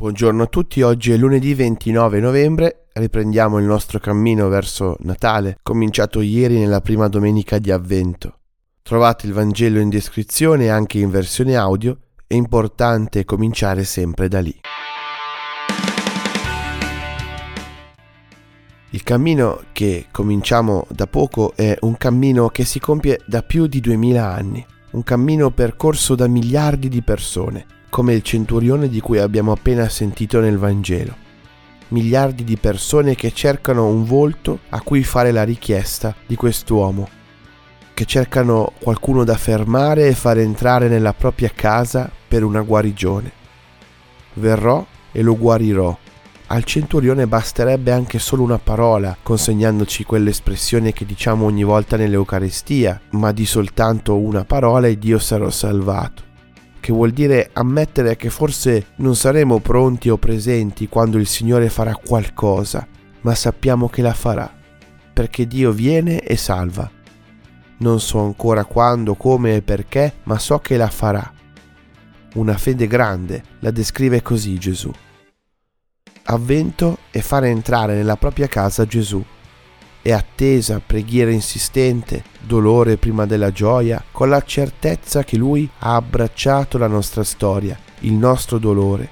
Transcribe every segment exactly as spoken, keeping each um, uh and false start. Buongiorno a tutti, oggi è lunedì ventinove novembre, riprendiamo il nostro cammino verso Natale, cominciato ieri nella prima domenica di Avvento. Trovate il Vangelo in descrizione anche in versione audio, è importante cominciare sempre da lì. Il cammino che cominciamo da poco è un cammino che si compie da più di duemila anni, un cammino percorso da miliardi di persone, come il centurione di cui abbiamo appena sentito nel Vangelo. Miliardi di persone che cercano un volto a cui fare la richiesta di quest'uomo, che cercano qualcuno da fermare e far entrare nella propria casa per una guarigione. Verrò e lo guarirò. Al centurione basterebbe anche solo una parola, consegnandoci quell'espressione che diciamo ogni volta nell'Eucaristia, ma di soltanto una parola e Dio sarò salvato. Che vuol dire ammettere che forse non saremo pronti o presenti quando il Signore farà qualcosa, ma sappiamo che la farà, perché Dio viene e salva. Non so ancora quando, come e perché, ma so che la farà. Una fede grande, la descrive così Gesù. Avvento è fare entrare nella propria casa Gesù. È attesa, preghiera insistente, dolore prima della gioia, con la certezza che Lui ha abbracciato la nostra storia, il nostro dolore.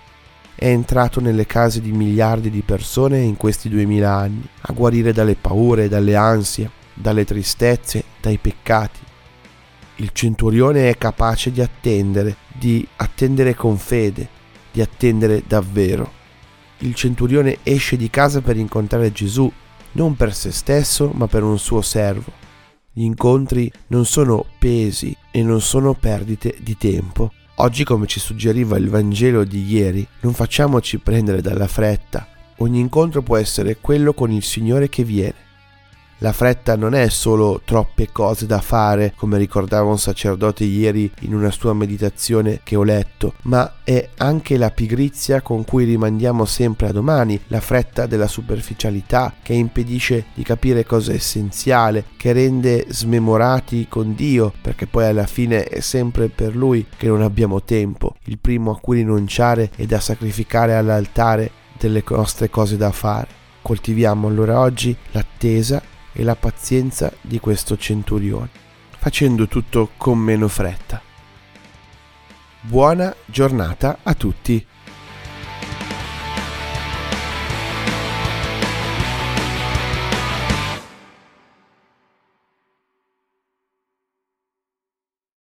È entrato nelle case di miliardi di persone in questi duemila anni, a guarire dalle paure, dalle ansie, dalle tristezze, dai peccati. Il centurione è capace di attendere, di attendere con fede, di attendere davvero. Il centurione esce di casa per incontrare Gesù, non per se stesso, ma per un suo servo. Gli incontri non sono pesi e non sono perdite di tempo. Oggi, come ci suggeriva il Vangelo di ieri, non facciamoci prendere dalla fretta. Ogni incontro può essere quello con il Signore che viene. La fretta non è solo troppe cose da fare, come ricordava un sacerdote ieri in una sua meditazione che ho letto, ma è anche la pigrizia con cui rimandiamo sempre a domani, la fretta della superficialità che impedisce di capire cosa è essenziale, che rende smemorati con Dio, perché poi alla fine è sempre per Lui che non abbiamo tempo, il primo a cui rinunciare e da sacrificare all'altare delle nostre cose da fare. Coltiviamo allora oggi l'attesa e la pazienza di questo centurione, facendo tutto con meno fretta. Buona giornata a tutti!